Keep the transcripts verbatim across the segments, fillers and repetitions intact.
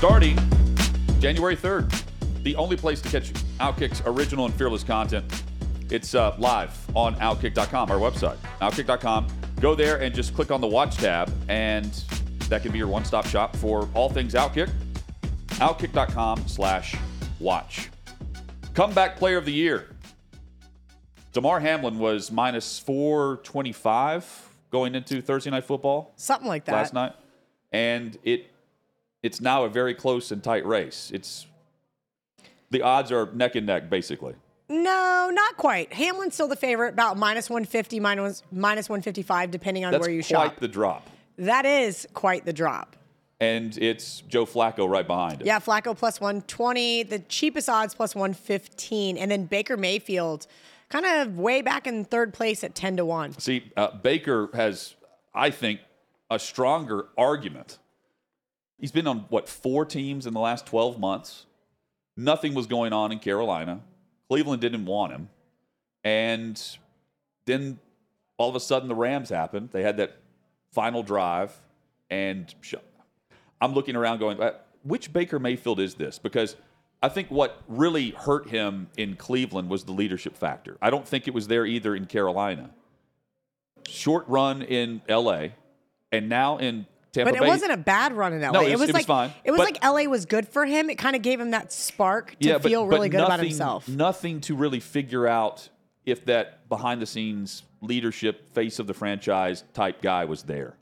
starting January third. The only place to catch OutKick's original and fearless content. It's uh, live on outkick dot com, our website, outkick dot com. Go there and just click on the watch tab, and that can be your one-stop shop for all things OutKick. outkick dot com slash watch. Comeback player of the year. Damar Hamlin was minus four twenty-five going into Thursday Night Football. Something like that. Last night. And it it's now a very close and tight race. It's the odds are neck and neck, basically. No, not quite. Hamlin's still the favorite, about minus one fifty, minus, minus one fifty-five, depending on That's where you shop. That's quite the drop. That is quite the drop. And it's Joe Flacco right behind it. Yeah, Flacco plus one twenty, the cheapest odds plus one fifteen, and then Baker Mayfield kind of way back in third place at ten to one. See, uh, Baker has, I think, a stronger argument. He's been on, what, four teams in the last twelve months. Nothing was going on in Carolina. Cleveland didn't want him. And then all of a sudden the Rams happened. They had that final drive. And I'm looking around going, which Baker Mayfield is this? Because I think what really hurt him in Cleveland was the leadership factor. I don't think it was there either in Carolina. Short run in L A and now in Tampa Bay. But it Bay. wasn't a bad run in L A. No, it, it was, was like, fine. It was but, like L A was good for him. It kind of gave him that spark to yeah, but, feel really but nothing, good about himself. Nothing to really figure out if that behind-the-scenes leadership, face of the franchise type guy was there.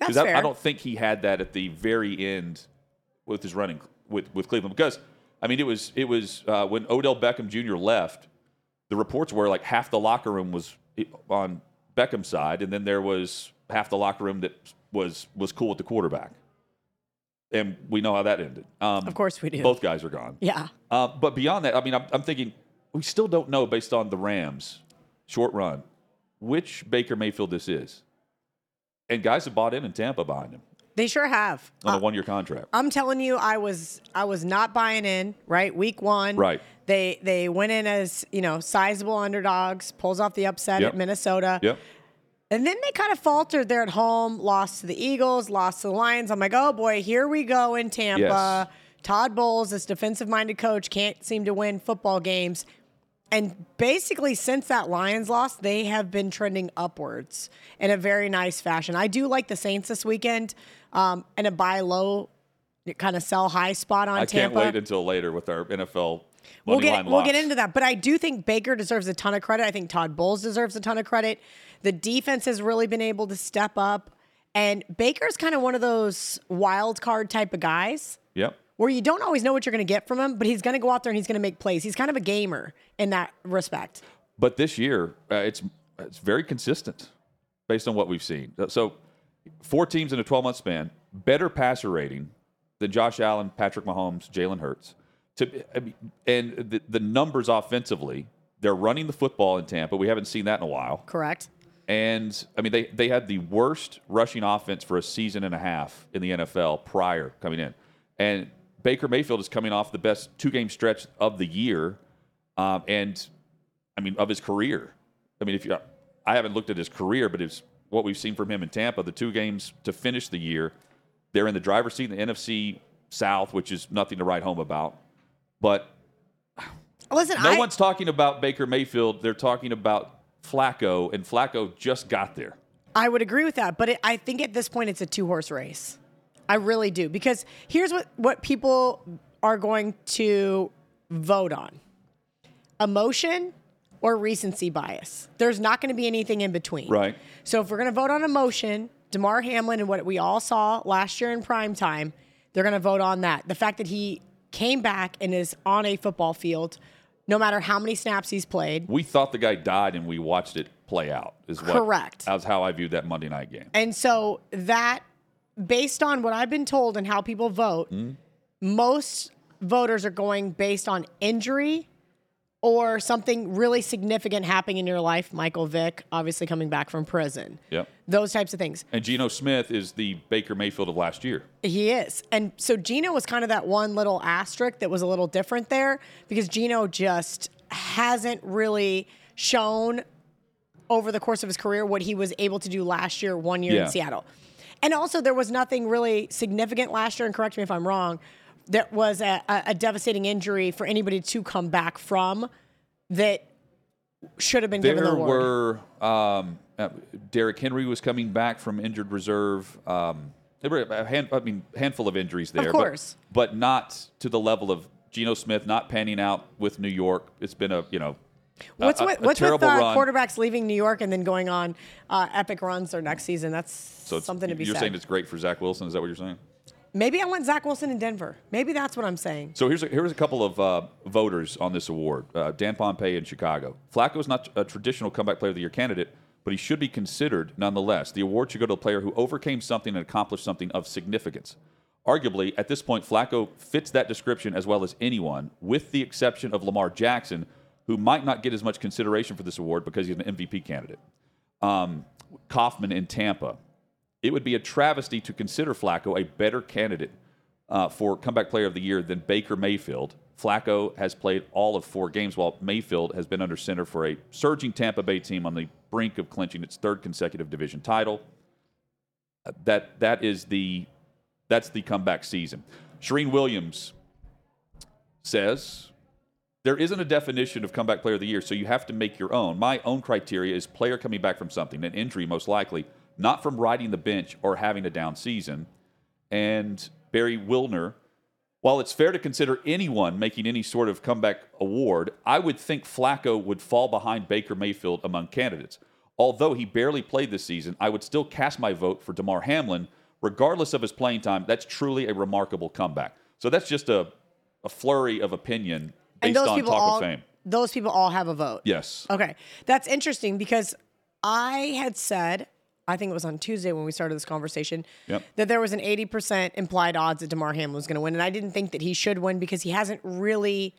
That's fair. I, I don't think he had that at the very end with his running with, with Cleveland. Because, I mean, it was it was uh, when Odell Beckham Junior left, the reports were like half the locker room was on Beckham's side, and then there was half the locker room that was was cool with the quarterback. And we know how that ended. Um, of course we do. Both guys are gone. Yeah. Uh, but beyond that, I mean, I'm, I'm thinking we still don't know, based on the Rams' short run, which Baker Mayfield this is. And guys have bought in in Tampa behind him. They sure have. On uh, a one-year contract. I'm telling you, I was I was not buying in, right? Week one. Right. They they went in as, you know, sizable underdogs, pulls off the upset yep. at Minnesota. Yep. And then they kind of faltered there at home, lost to the Eagles, lost to the Lions. I'm like, oh, boy, here we go in Tampa. Yes. Todd Bowles, this defensive-minded coach, can't seem to win football games. And basically since that Lions loss, they have been trending upwards in a very nice fashion. I do like the Saints this weekend um, and a buy low, kind of sell high spot on I Tampa. I can't wait until later with our N F L We'll get, we'll get into that. But I do think Baker deserves a ton of credit. I think Todd Bowles deserves a ton of credit. The defense has really been able to step up. And Baker's kind of one of those wild card type of guys. Yep. Where you don't always know what you're going to get from him, but he's going to go out there and he's going to make plays. He's kind of a gamer in that respect. But this year, uh, it's it's very consistent based on what we've seen. So four teams in a twelve-month span, better passer rating than Josh Allen, Patrick Mahomes, Jalen Hurts. To, I mean, and the, the numbers offensively, they're running the football in Tampa. We haven't seen that in a while. Correct. And, I mean, they, they had the worst rushing offense for a season and a half in the N F L prior coming in. And Baker Mayfield is coming off the best two-game stretch of the year um, and, I mean, of his career. I mean, if you, I haven't looked at his career, but it's what we've seen from him in Tampa, the two games to finish the year. They're in the driver's seat in the N F C South, which is nothing to write home about. But Listen, no I, one's talking about Baker Mayfield. They're talking about Flacco, and Flacco just got there. I would agree with that, but it, I think at this point it's a two-horse race. I really do, because here's what, what people are going to vote on. Emotion or recency bias. There's not going to be anything in between. Right. So if we're going to vote on emotion, Damar Hamlin and what we all saw last year in primetime, they're going to vote on that. The fact that he came back and is on a football field, no matter how many snaps he's played. We thought the guy died, and we watched it play out. Is what, correct. That's how I viewed that Monday night game. And so that, based on what I've been told and how people vote, mm-hmm. most voters are going based on injury or something really significant happening in your life. Michael Vick, obviously coming back from prison. Yep. Those types of things. And Geno Smith is the Baker Mayfield of last year. He is. And so Geno was kind of that one little asterisk that was a little different there, because Geno just hasn't really shown over the course of his career what he was able to do last year, one year yeah. in Seattle. And also there was nothing really significant last year, and correct me if I'm wrong, that was a, a devastating injury for anybody to come back from that should have been there given the award. There were um, Derrick Henry was coming back from injured reserve. Um, there were a hand, I mean, handful of injuries there, of course, but, but not to the level of Geno Smith not panning out with New York. It's been a you know. What's, a, with, a what's with uh, quarterbacks leaving New York and then going on uh, epic runs their next season? That's so something to be you're said. You're saying it's great for Zach Wilson? Is that what you're saying? Maybe I want Zach Wilson in Denver. Maybe that's what I'm saying. So here's a, here's a couple of uh, voters on this award. Uh, Dan Pompey in Chicago. Flacco is not a traditional comeback player of the year candidate, but he should be considered nonetheless. The award should go to a player who overcame something and accomplished something of significance. Arguably, at this point, Flacco fits that description as well as anyone, with the exception of Lamar Jackson, who might not get as much consideration for this award because he's an M V P candidate. Um, Kaufman in Tampa. It would be a travesty to consider Flacco a better candidate uh, for comeback player of the year than Baker Mayfield. Flacco has played all of four games, while Mayfield has been under center for a surging Tampa Bay team on the brink of clinching its third consecutive division title. Uh, that that is the that's the comeback season. Shereen Williams says, there isn't a definition of comeback player of the year, so you have to make your own. My own criteria is player coming back from something, an injury most likely, not from riding the bench or having a down season. And Barry Wilner, while it's fair to consider anyone making any sort of comeback award, I would think Flacco would fall behind Baker Mayfield among candidates. Although he barely played this season, I would still cast my vote for Damar Hamlin. Regardless of his playing time, that's truly a remarkable comeback. So that's just a, a flurry of opinion. Based and those on people Talk all, of Fame. Those people all have a vote. Yes. Okay. That's interesting because I had said, I think it was on Tuesday when we started this conversation, yep, that there was an eighty percent implied odds that Damar Hamlin was going to win. And I didn't think that he should win because he hasn't really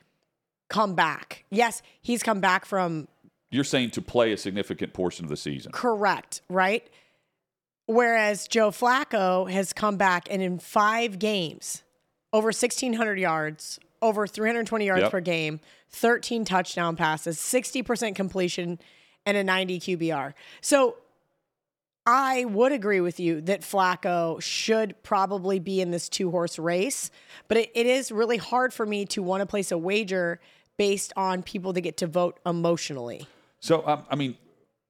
come back. Yes, he's come back from... You're saying to play a significant portion of the season. Correct, right? Whereas Joe Flacco has come back and in five games, over sixteen hundred yards... over three hundred twenty yards, yep, per game, thirteen touchdown passes, sixty percent completion, and a ninety Q B R. So I would agree with you that Flacco should probably be in this two-horse race, but it, it is really hard for me to want to place a wager based on people that get to vote emotionally. So, um, I mean,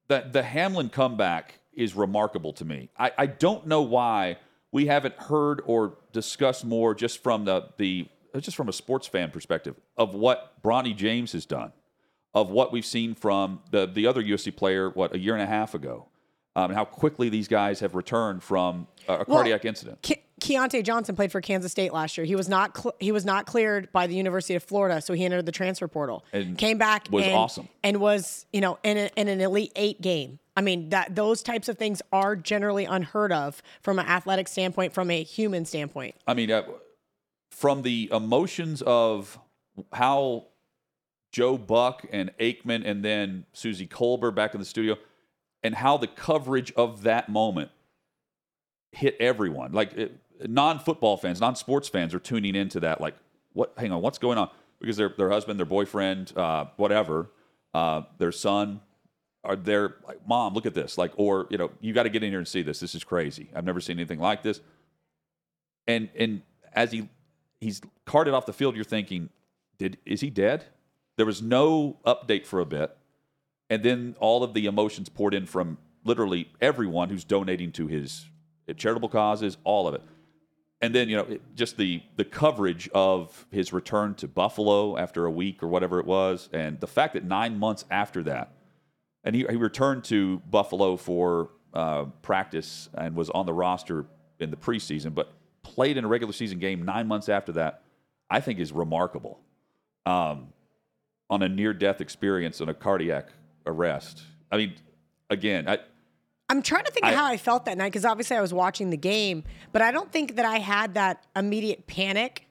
the, the Hamlin comeback is remarkable to me. I, I don't know why we haven't heard or discussed more just from the the – just from a sports fan perspective, of what Bronny James has done, of what we've seen from the the other U S C player, what, a year and a half ago, um, and how quickly these guys have returned from a, a well, cardiac incident. Ke- Keontae Johnson played for Kansas State last year. He was not cl- he was not cleared by the University of Florida, so he entered the transfer portal. And came back was and, awesome. And was, you know, in, a, in an Elite Eight game. I mean, that those types of things are generally unheard of from an athletic standpoint, from a human standpoint. I mean, uh, from the emotions of how Joe Buck and Aikman and then Susie Kolber back in the studio and how the coverage of that moment hit everyone. Like, it, non-football fans, non-sports fans are tuning into that. Like, what? Hang on, what's going on? Because their their husband, their boyfriend, uh, whatever, uh, their son, are their like, mom, look at this. Like, or, you know, you got to get in here and see this. This is crazy. I've never seen anything like this. And and as he... he's carted off the field, you're thinking, did is he dead? There was no update for a bit. And then all of the emotions poured in from literally everyone who's donating to his charitable causes, all of it. And then, you know, it, just the the coverage of his return to Buffalo after a week or whatever it was, and the fact that nine months after that, and he, he returned to Buffalo for uh, practice and was on the roster in the preseason, but played in a regular season game nine months after that, I think is remarkable. Um, on a near-death experience and a cardiac arrest. I mean, again, I... I'm trying to think I, of how I felt that night, because obviously I was watching the game, but I don't think that I had that immediate panic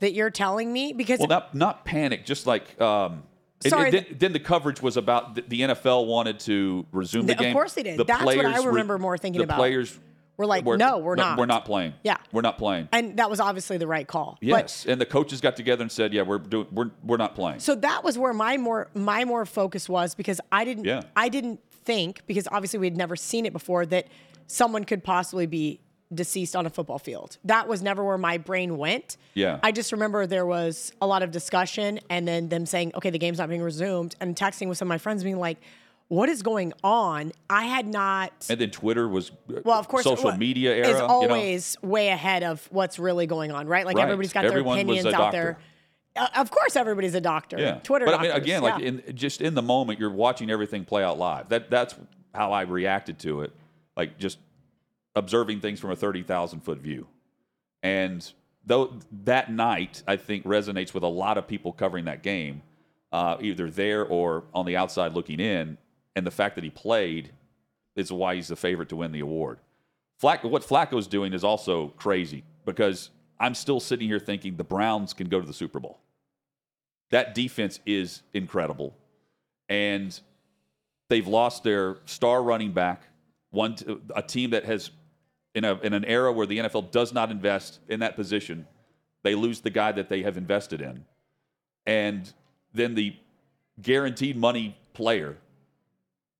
that you're telling me, because... Well, not, not panic, just like... Um, Sorry, it, it, then, then the coverage was about the, the N F L wanted to resume the, the game. Of course they did. The That's what I remember re- more thinking the about. The players... We're like, we're, no, we're no, not. We're not playing. Yeah, we're not playing. And that was obviously the right call. Yes, but, and the coaches got together and said, yeah, we're do, we're we're not playing. So that was where my more my more focus was, because I didn't yeah. I didn't think, because obviously we had never seen it before, that someone could possibly be deceased on a football field. That was never where my brain went. Yeah. I just remember there was a lot of discussion and then them saying, okay, the game's not being resumed. And texting with some of my friends being like, what is going on? I had not. And then Twitter was, well, of course, social media era. Is always you know? way ahead of what's really going on, right? Like right. everybody's got Everyone their opinions out there. Uh, of course, everybody's a doctor. Yeah. Twitter but doctors. I mean, again, yeah. like in, just in the moment, you're watching everything play out live. That That's how I reacted to it. Like just observing things from a thirty thousand foot view. And though that night, I think, resonates with a lot of people covering that game, uh, either there or on the outside looking in. And the fact that he played is why he's the favorite to win the award. Flacco, what Flacco's doing is also crazy because I'm still sitting here thinking the Browns can go to the Super Bowl. That defense is incredible. And they've lost their star running back, one a team that has, in, a, in an era where the N F L does not invest in that position, they lose the guy that they have invested in. And then the guaranteed money player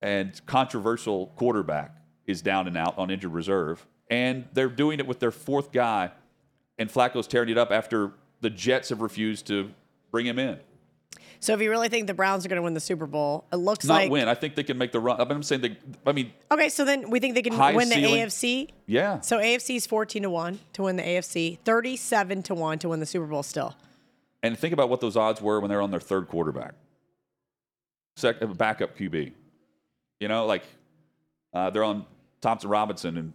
and controversial quarterback is down and out on injured reserve. And they're doing it with their fourth guy, and Flacco's tearing it up after the Jets have refused to bring him in. So if you really think the Browns are going to win the Super Bowl, it looks Not like... Not win. I think they can make the run. I'm saying they... I mean... Okay, so then we think they can win the ceiling. A F C? Yeah. So A F C is fourteen to one to win the A F C, thirty-seven to one to win the Super Bowl still. And think about what those odds were when they're on their third quarterback. Second, backup Q B. You know, like uh, they're on Thompson Robinson, and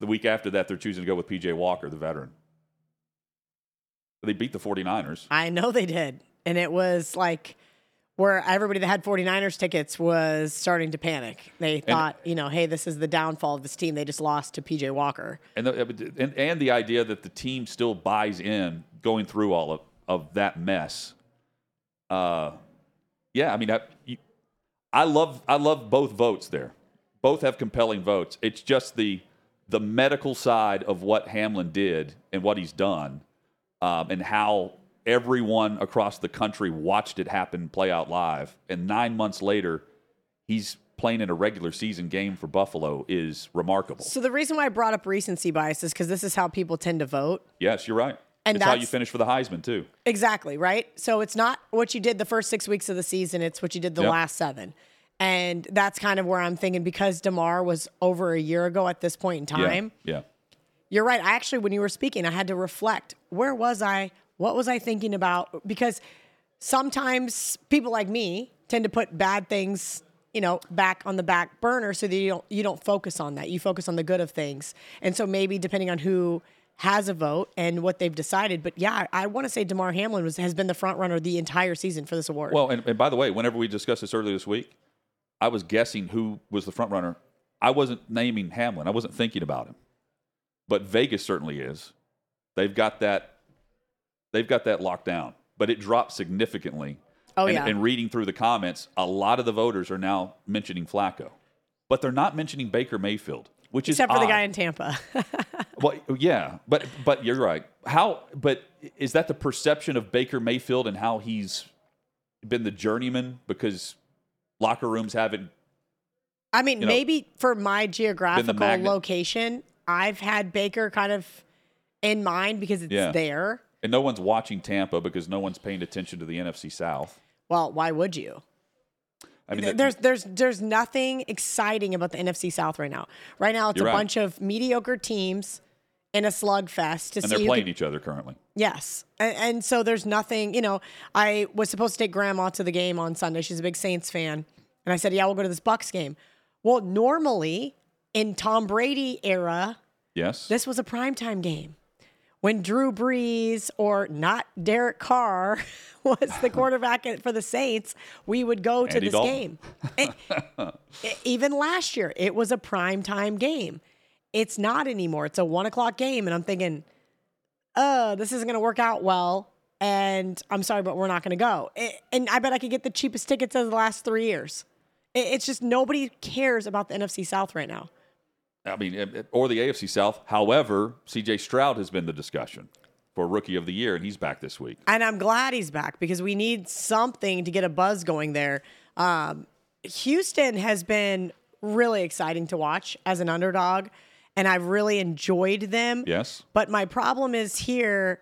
the week after that, they're choosing to go with P J Walker, the veteran. They beat the 49ers. I know they did. And it was like where everybody that had 49ers tickets was starting to panic. They thought, and, you know, hey, this is the downfall of this team. They just lost to P J Walker. And the, and, and the idea that the team still buys in going through all of, of that mess. Uh, yeah, I mean, I, you, I love I love both votes there. Both have compelling votes. It's just the the medical side of what Hamlin did and what he's done, um, and how everyone across the country watched it happen, play out live. And nine months later, he's playing in a regular season game for Buffalo is remarkable. So the reason why I brought up recency bias is because this is how people tend to vote. Yes, you're right. And it's that's how you finish for the Heisman, too. Exactly, right? So it's not what you did the first six weeks of the season. It's what you did the yep. last seven. And that's kind of where I'm thinking, because Damar was over a year ago at this point in time. Yeah, yeah. You're right. I actually, when you were speaking, I had to reflect. Where was I? What was I thinking about? Because sometimes people like me tend to put bad things, you know, back on the back burner so that you don't, you don't focus on that. You focus on the good of things. And so maybe depending on who has a vote and what they've decided. But yeah, I, I want to say Damar Hamlin was, has been the front runner the entire season for this award. Well, and, and by the way, whenever we discussed this earlier this week, I was guessing who was the front runner. I wasn't naming Hamlin. I wasn't thinking about him. But Vegas certainly is. They've got that. They've got that locked down. But it dropped significantly. Oh and, yeah. And reading through the comments, a lot of the voters are now mentioning Flacco, but they're not mentioning Baker Mayfield. Which Except is for odd. The guy in Tampa. Well, yeah, but but you're right. How? But is that the perception of Baker Mayfield and how he's been the journeyman because locker rooms haven't? I mean, you know, maybe for my geographical location, I've had Baker kind of in mind because it's yeah. there. And no one's watching Tampa because no one's paying attention to the N F C South. Well, why would you? I mean, there's there's there's nothing exciting about the N F C South right now. Right now, it's a right. bunch of mediocre teams in a slugfest. To and see they're playing can, each other currently. Yes. And, and so there's nothing, you know, I was supposed to take Grandma to the game on Sunday. She's a big Saints fan. And I said, yeah, we'll go to this Bucs game. Well, normally in Tom Brady era, yes, this was a primetime game. When Drew Brees or not Derek Carr was the quarterback for the Saints, we would go to Andy this Dalton. Game. It, it, even last year, it was a primetime game. It's not anymore. It's a one o'clock game. And I'm thinking, oh, this isn't going to work out well. And I'm sorry, but we're not going to go. It, and I bet I could get the cheapest tickets of the last three years. It, it's just nobody cares about the N F C South right now. I mean, or the A F C South. However, C J. Stroud has been the discussion for Rookie of the Year, and he's back this week. And I'm glad he's back because we need something to get a buzz going there. Um, Houston has been really exciting to watch as an underdog, and I've really enjoyed them. Yes. But my problem is here,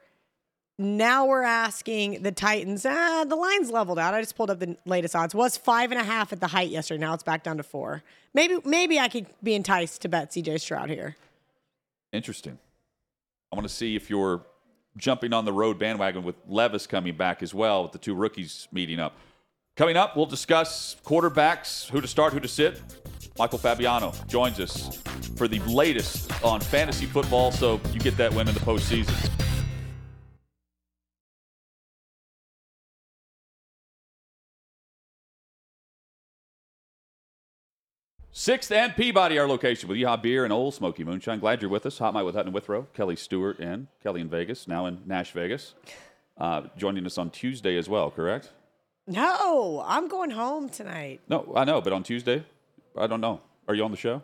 now we're asking the Titans, ah, the line's leveled out. I just pulled up the latest odds. Was five and a half at the height yesterday. Now it's back down to four. Maybe maybe I could be enticed to bet C J. Stroud here. Interesting. I want to see if you're jumping on the road bandwagon with Levis coming back as well, with the two rookies meeting up. Coming up, we'll discuss quarterbacks, who to start, who to sit. Michael Fabiano joins us for the latest on fantasy football, so you get that win in the postseason. Sixth and Peabody, our location, with Yeehaw Beer and Old Smoky Moonshine. Glad you're with us. Hot Mike with Hutton Withrow, Kelly Stewart, and Kelly in Vegas, now in Nash Vegas. Uh, joining us on Tuesday as well, correct? No, I'm going home tonight. No, I know, but on Tuesday? I don't know. Are you on the show?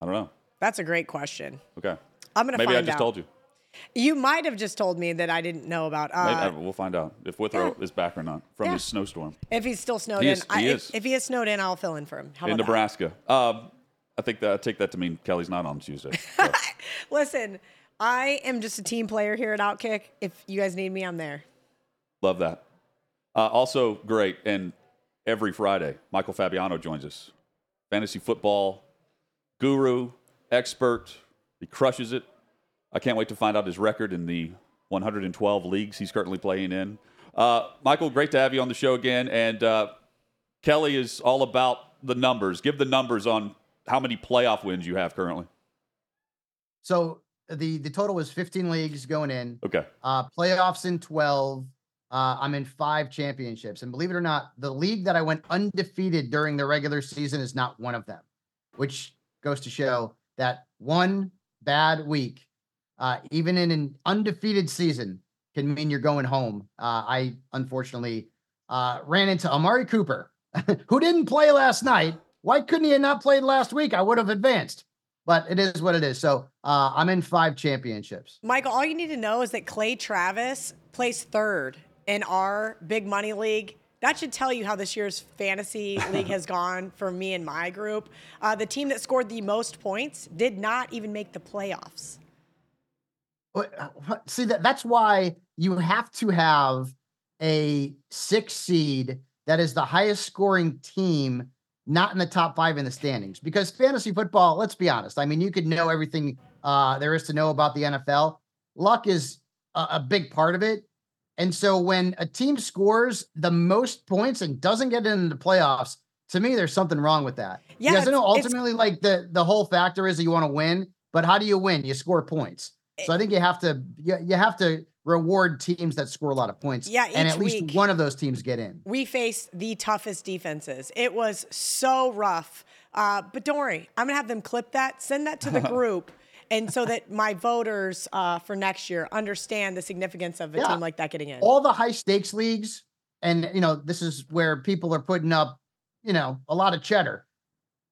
I don't know. That's a great question. Okay. I'm going to find out. Maybe I just told you. You might have just told me that I didn't know about. Uh, Maybe, we'll find out if Withrow yeah. is back or not from yeah. his snowstorm. If he's still snowed he is, in. He I, is. If, if he is snowed in, I'll fill in for him. How in Nebraska. Um, I think that I take that to mean Kelly's not on Tuesday. So. Listen, I am just a team player here at OutKick. If you guys need me, I'm there. Love that. Uh, also great. And every Friday, Michael Fabiano joins us. Fantasy football guru, expert. He crushes it. I can't wait to find out his record in the one hundred twelve leagues he's currently playing in. Uh, Michael, great to have you on the show again. And uh, Kelly is all about the numbers. Give the numbers on how many playoff wins you have currently. So the, the total was fifteen leagues going in. Okay. Uh, playoffs in twelve. Uh, I'm in five championships. And believe it or not, the league that I went undefeated during the regular season is not one of them, which goes to show that one bad week, Uh, even in an undefeated season, can mean you're going home. Uh, I, unfortunately, uh, ran into Amari Cooper, who didn't play last night. Why couldn't he have not played last week? I would have advanced. But it is what it is. So uh, I'm in five championships. Michael, all you need to know is that Clay Travis placed third in our Big Money League. That should tell you how this year's fantasy league has gone for me and my group. Uh, the team that scored the most points did not even make the playoffs. See, that that's why you have to have a six seed that is the highest scoring team, not in the top five in the standings, because fantasy football, let's be honest. I mean, you could know everything uh, there is to know about the N F L. Luck is a, a big part of it. And so when a team scores the most points and doesn't get into the playoffs, to me, there's something wrong with that. Yeah, because I know ultimately like the, the whole factor is that you want to win, but how do you win? You score points. So I think you have to you have to reward teams that score a lot of points. Yeah, and at least one of those teams get in. We faced the toughest defenses. It was so rough. Uh, but don't worry, I'm gonna have them clip that, send that to the group, and so that my voters uh, for next year understand the significance of a yeah. team like that getting in. All the high stakes leagues, and you know this is where people are putting up, you know, a lot of cheddar.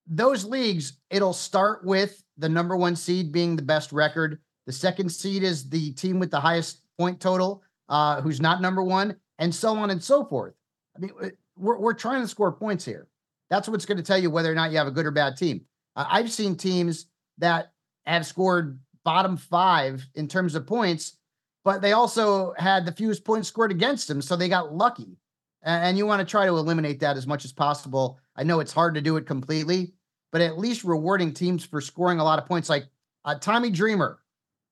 Those leagues, it'll start with the number one seed being the best record. The second seed is the team with the highest point total, uh, who's not number one, and so on and so forth. I mean, we're we're trying to score points here. That's what's going to tell you whether or not you have a good or bad team. Uh, I've seen teams that have scored bottom five in terms of points, but they also had the fewest points scored against them, so they got lucky. And you want to try to eliminate that as much as possible. I know it's hard to do it completely, but at least rewarding teams for scoring a lot of points, like uh, Tommy Dreamer,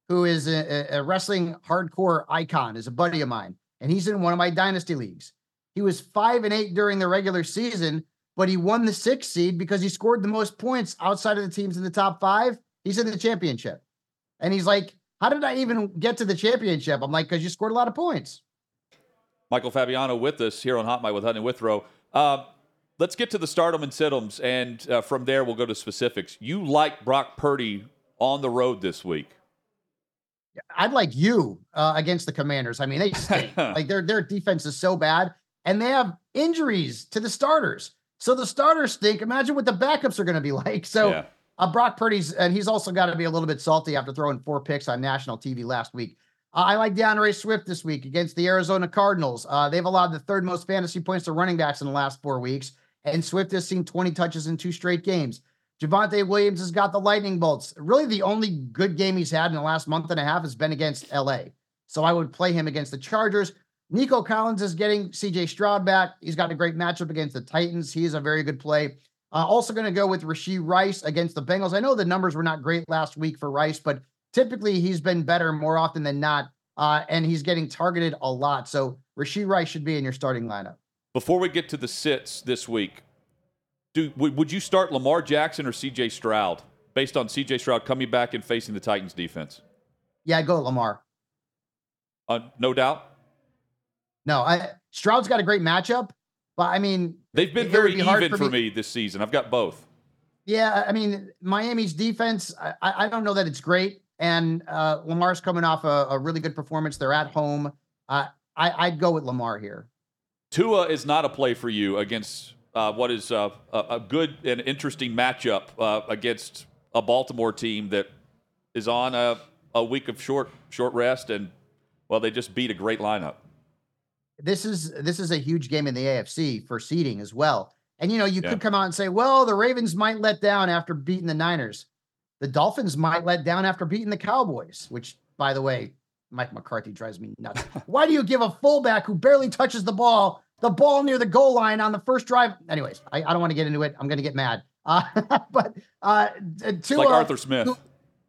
who is a, a wrestling hardcore icon, is a buddy of mine, and he's in one of my dynasty leagues. He was five and eight during the regular season, but he won the sixth seed because he scored the most points outside of the teams in the top five. He's in the championship. And he's like, how did I even get to the championship? I'm like, because you scored a lot of points. Michael Fabiano with us here on Hot Mike with Hutton Withrow. Uh, let's get to the Stardom and Siddums, and uh, from there we'll go to specifics. You like Brock Purdy on the road this week. I'd like you uh, against the Commanders. I mean, they stink. like their their defense is so bad, and they have injuries to the starters. So the starters stink. Imagine what the backups are going to be like. So yeah. uh, Brock Purdy's, and he's also got to be a little bit salty after throwing four picks on national T V last week. Uh, I like DeAndre Swift this week against the Arizona Cardinals. Uh, they've allowed the third most fantasy points to running backs in the last four weeks, and Swift has seen twenty touches in two straight games. Javonte Williams has got the lightning bolts. Really, the only good game he's had in the last month and a half has been against L A. So I would play him against the Chargers. Nico Collins is getting C J. Stroud back. He's got a great matchup against the Titans. He is a very good play. Uh, also going to go with Rashee Rice against the Bengals. I know the numbers were not great last week for Rice, but typically he's been better more often than not, uh, and he's getting targeted a lot. So Rashee Rice should be in your starting lineup. Before we get to the sits this week, do, w- would you start Lamar Jackson or C J. Stroud based on C J. Stroud coming back and facing the Titans defense? Yeah, I'd go Lamar. Uh, no doubt. No, I, Stroud's got a great matchup, but I mean, they've been very even for me. me this season. I've got both. Yeah, I mean, Miami's defense, I, I don't know that it's great, and uh, Lamar's coming off a, a really good performance. They're at home. Uh, I, I'd go with Lamar here. Tua is not a play for you against uh, what is uh, a good and interesting matchup uh, against a Baltimore team that is on a, a week of short short rest, and well, they just beat a great lineup. This is this is a huge game in the A F C for seeding as well. And, you know, you yeah. could come out and say, well, the Ravens might let down after beating the Niners. The Dolphins might let down after beating the Cowboys, which, by the way, Mike McCarthy drives me nuts. Why do you give a fullback who barely touches the ball, the ball near the goal line on the first drive? Anyways, I, I don't want to get into it. I'm going to get mad. Uh, but uh, to, it's like uh, Arthur Smith.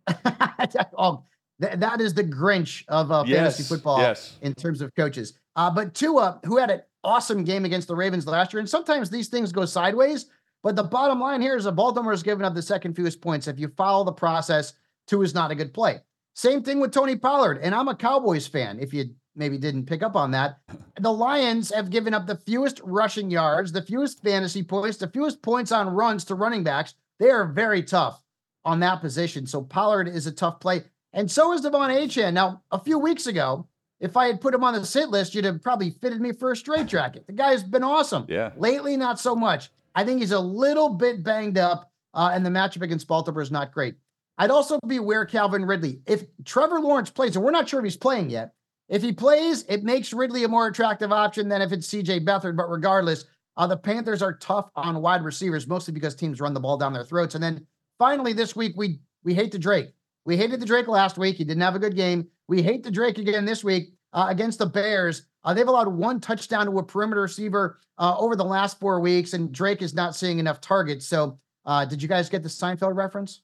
To, oh, th- that is the Grinch of uh, yes. fantasy football yes. in terms of coaches. Uh, but Tua, who had an awesome game against the Ravens last year, and sometimes these things go sideways, but the bottom line here is that Baltimore has given up the second fewest points. If you follow the process, Tua is not a good play. Same thing with Tony Pollard, and I'm a Cowboys fan, if you maybe didn't pick up on that. The Lions have given up the fewest rushing yards, the fewest fantasy points, the fewest points on runs to running backs. They are very tough on that position, so Pollard is a tough play, and so is Devon Achane. Now, a few weeks ago, if I had put him on the sit list, you'd have probably fitted me for a straight jacket. The guy's been awesome. Yeah. Lately, not so much. I think he's a little bit banged up, uh, and the matchup against Baltimore is not great. I'd also beware Calvin Ridley. If Trevor Lawrence plays, and we're not sure if he's playing yet, if he plays, it makes Ridley a more attractive option than if it's C J. Beathard. But regardless, uh, the Panthers are tough on wide receivers, mostly because teams run the ball down their throats. And then finally, this week, we we hate the Drake. We hated the Drake last week. He didn't have a good game. We hate the Drake again this week uh, against the Bears. Uh, they've allowed one touchdown to a perimeter receiver uh, over the last four weeks, and Drake is not seeing enough targets. So uh, did you guys get the Seinfeld reference?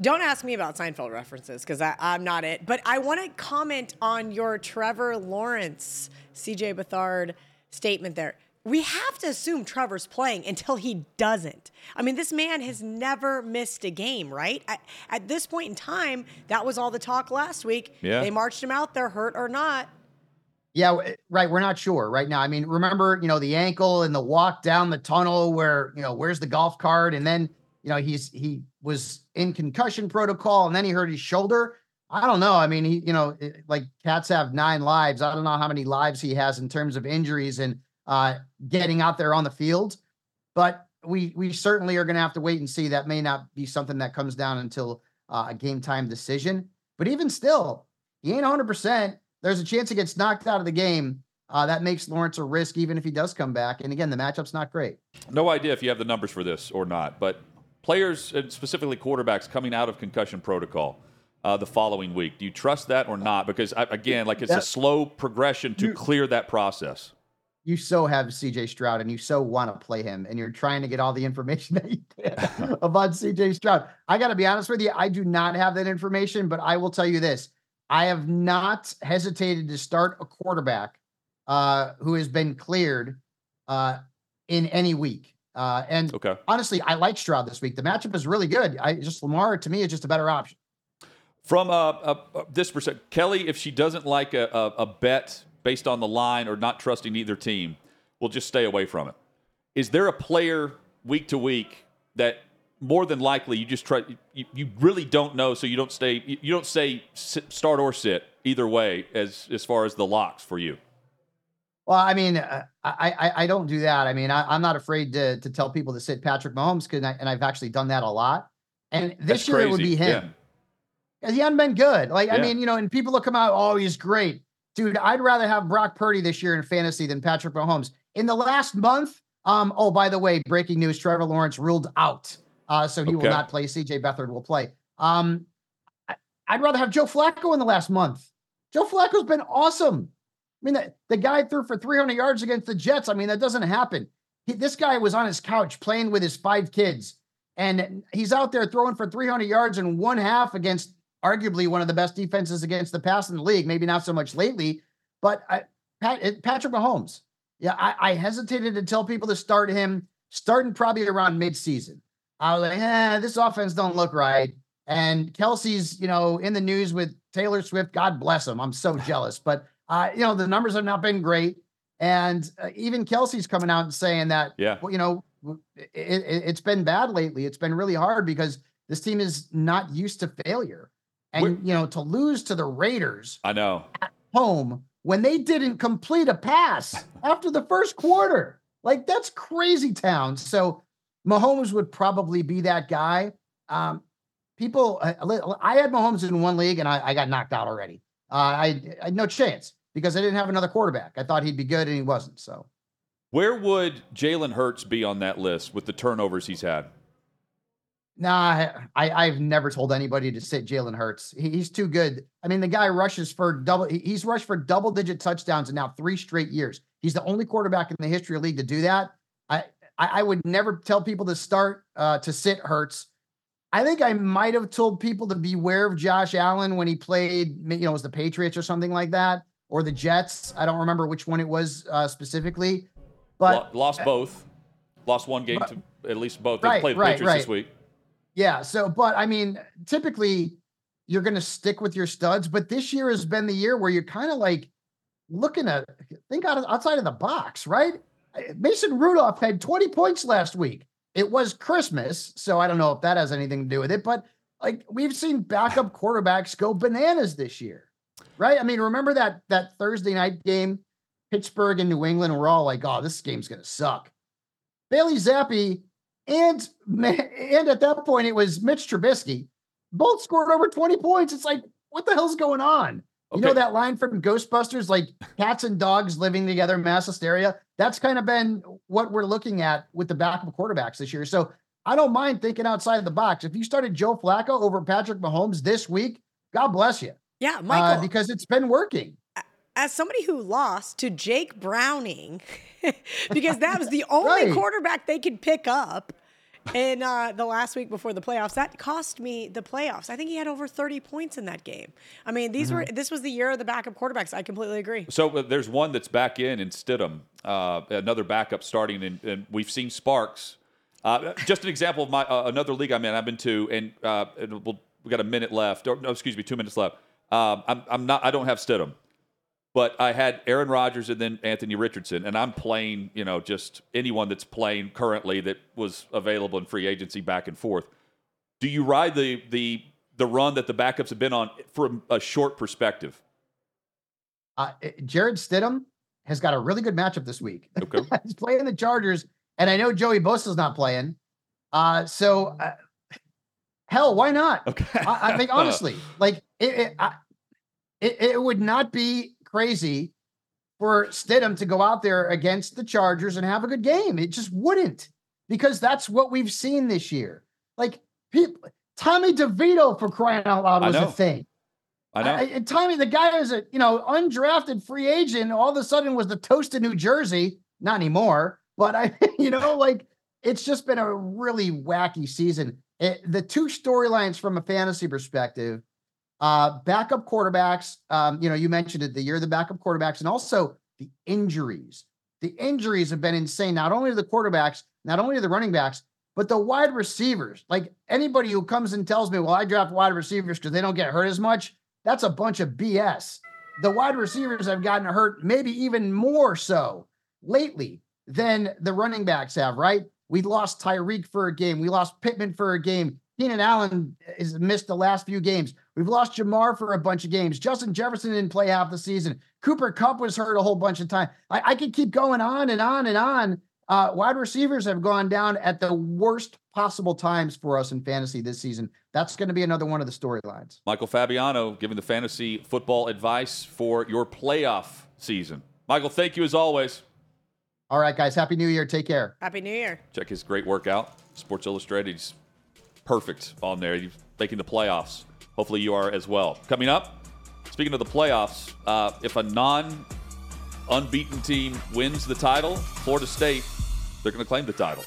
Don't ask me about Seinfeld references because I'm not it. But I want to comment on your Trevor Lawrence, C J. Beathard statement there. We have to assume Trevor's playing until he doesn't. I mean, this man has never missed a game, right? At, at this point in time, that was all the talk last week. Yeah. They marched him out there, hurt or not. Yeah, right. We're not sure right now. I mean, remember, you know, the ankle and the walk down the tunnel where, you know, where's the golf cart? And then, you know, he's he was in concussion protocol and then he hurt his shoulder. I don't know. I mean, he, you know, it, like cats have nine lives. I don't know how many lives he has in terms of injuries and Uh, getting out there on the field, but we we certainly are going to have to wait and see. That may not be something that comes down until uh, a game time decision. But even still, he ain't one hundred percent. There's a chance he gets knocked out of the game. Uh, that makes Lawrence a risk, even if he does come back. And again, the matchup's not great. No idea if you have the numbers for this or not, but players and specifically quarterbacks coming out of concussion protocol uh, the following week. Do you trust that or not? Because I, again, like it's that, a slow progression to you, clear that process. You so have C J. Stroud and you so want to play him and you're trying to get all the information that you can about C J. Stroud. I got to be honest with you. I do not have that information, but I will tell you this. I have not hesitated to start a quarterback uh, who has been cleared uh, in any week. Uh, and okay. honestly, I like Stroud this week. The matchup is really good. I just Lamar to me is just a better option. From uh, uh, this percent, Kelly, if she doesn't like a, a, a bet based on the line or not trusting either team, we'll just stay away from it. Is there a player week to week that more than likely you just try, you, you really don't know, so you don't stay, you don't say sit, start or sit either way as as far as the locks for you? Well, I mean, I I, I don't do that. I mean, I, I'm not afraid to to tell people to sit Patrick Mahomes, cause I, and I've actually done that a lot. And this That's year crazy. It would be him. Yeah. He hadn't been good. Like, yeah. I mean, you know, and people will come out, oh, he's great. Dude, I'd rather have Brock Purdy this year in fantasy than Patrick Mahomes. In the last month, um, oh, by the way, breaking news, Trevor Lawrence ruled out Uh, so he okay. will not play. C J. Beathard will play. Um, I, I'd rather have Joe Flacco in the last month. Joe Flacco's been awesome. I mean, the, the guy threw for three hundred yards against the Jets. I mean, that doesn't happen. He, this guy was on his couch playing with his five kids, and he's out there throwing for three hundred yards in one half against arguably one of the best defenses against the pass in the league. Maybe not so much lately, but I, Pat, it, Patrick Mahomes. Yeah, I, I hesitated to tell people to start him, starting probably around midseason. I was like, eh, this offense don't look right. And Kelsey's, you know, in the news with Taylor Swift. God bless him. I'm so jealous. But, uh, you know, the numbers have not been great. And uh, even Kelsey's coming out and saying that, yeah. well, you know, it, it, it's been bad lately. It's been really hard because this team is not used to failure. And, We're, you know, to lose to the Raiders I know. at home when they didn't complete a pass after the first quarter. Like, that's crazy town. So Mahomes would probably be that guy. Um, people, I, I had Mahomes in one league and I, I got knocked out already. Uh, I, I had no chance because I didn't have another quarterback. I thought he'd be good and he wasn't. So, where would Jalen Hurts be on that list with the turnovers he's had? Nah, I, I've never told anybody to sit Jalen Hurts. He, he's too good. I mean, the guy rushes for double. He's rushed for double-digit touchdowns in now three straight years. He's the only quarterback in the history of the league to do that. I, I, I would never tell people to start uh, to sit Hurts. I think I might have told people to beware of Josh Allen when he played, you know, it was the Patriots or something like that, or the Jets. I don't remember which one it was uh, specifically. But lost both. Lost one game but, to at least both. They right, played the right, Patriots right. this week. Yeah, so, but I mean, typically you're going to stick with your studs, but this year has been the year where you're kind of like looking at, think out of, outside of the box, right? Mason Rudolph had twenty points last week. It was Christmas, so I don't know if that has anything to do with it, but like we've seen backup quarterbacks go bananas this year, right? I mean, remember that that Thursday night game, Pittsburgh and New England, we're all like, oh, this game's going to suck. Bailey Zappi And and at that point, it was Mitch Trubisky. Both scored over twenty points. It's like, what the hell's going on? Okay. You know that line from Ghostbusters, like cats and dogs living together, mass hysteria? That's kind of been what we're looking at with the backup quarterbacks this year. So I don't mind thinking outside the box. If you started Joe Flacco over Patrick Mahomes this week, God bless you. Yeah, Michael. Uh, because it's been working. As somebody who lost to Jake Browning, because that was the only right. quarterback they could pick up in uh, the last week before the playoffs, that cost me the playoffs. I think he had over thirty points in that game. I mean, these mm-hmm. were this was the year of the backup quarterbacks. I completely agree. So uh, there's one that's back in in Stidham, uh, another backup starting, in, and we've seen sparks. Uh, just an example of my uh, another league I'm in. I've been to, and, uh, and we'll, we've got a minute left. Or, no, excuse me, two minutes left. Um, I'm, I'm not. I don't have Stidham. But I had Aaron Rodgers and then Anthony Richardson, and I'm playing, you know, just anyone that's playing currently that was available in free agency back and forth. Do you ride the the the run that the backups have been on from a short perspective? Uh, Jared Stidham has got a really good matchup this week. Okay. He's playing the Chargers, and I know Joey Bosa's not playing. Uh, so, uh, hell, why not? Okay. I, I think, honestly, like, it it, I, it it would not be crazy for Stidham to go out there against the Chargers and have a good game. It just wouldn't, because that's what we've seen this year. Like, people, Tommy DeVito, for crying out loud, was a thing. I know. I, and Tommy, the guy is a, you know, undrafted free agent, all of a sudden was the toast of New Jersey. Not anymore, but I, you know, like, it's just been a really wacky season. It, the two storylines from a fantasy perspective, Uh, backup quarterbacks, um, you know, you mentioned it, the year of the backup quarterbacks, and also the injuries. The injuries have been insane, not only to the quarterbacks, not only to the running backs, but the wide receivers. Like, anybody who comes and tells me, well, I draft wide receivers because they don't get hurt as much, that's a bunch of B S. The wide receivers have gotten hurt maybe even more so lately than the running backs have, right? We lost Tyreek for a game. We lost Pittman for a game. Keenan Allen has missed the last few games. We've lost Jamar for a bunch of games. Justin Jefferson didn't play half the season. Cooper Kupp was hurt a whole bunch of times. I, I could keep going on and on and on. Uh, wide receivers have gone down at the worst possible times for us in fantasy this season. That's going to be another one of the storylines. Michael Fabiano giving the fantasy football advice for your playoff season. Michael, thank you as always. All right, guys. Happy New Year. Take care. Happy New Year. Check his great work out. Sports Illustrated. He's perfect on there. You're making the playoffs. Hopefully you are as well. Coming up, speaking of the playoffs, uh, if a non-unbeaten team wins the title, Florida State, they're going to claim the title.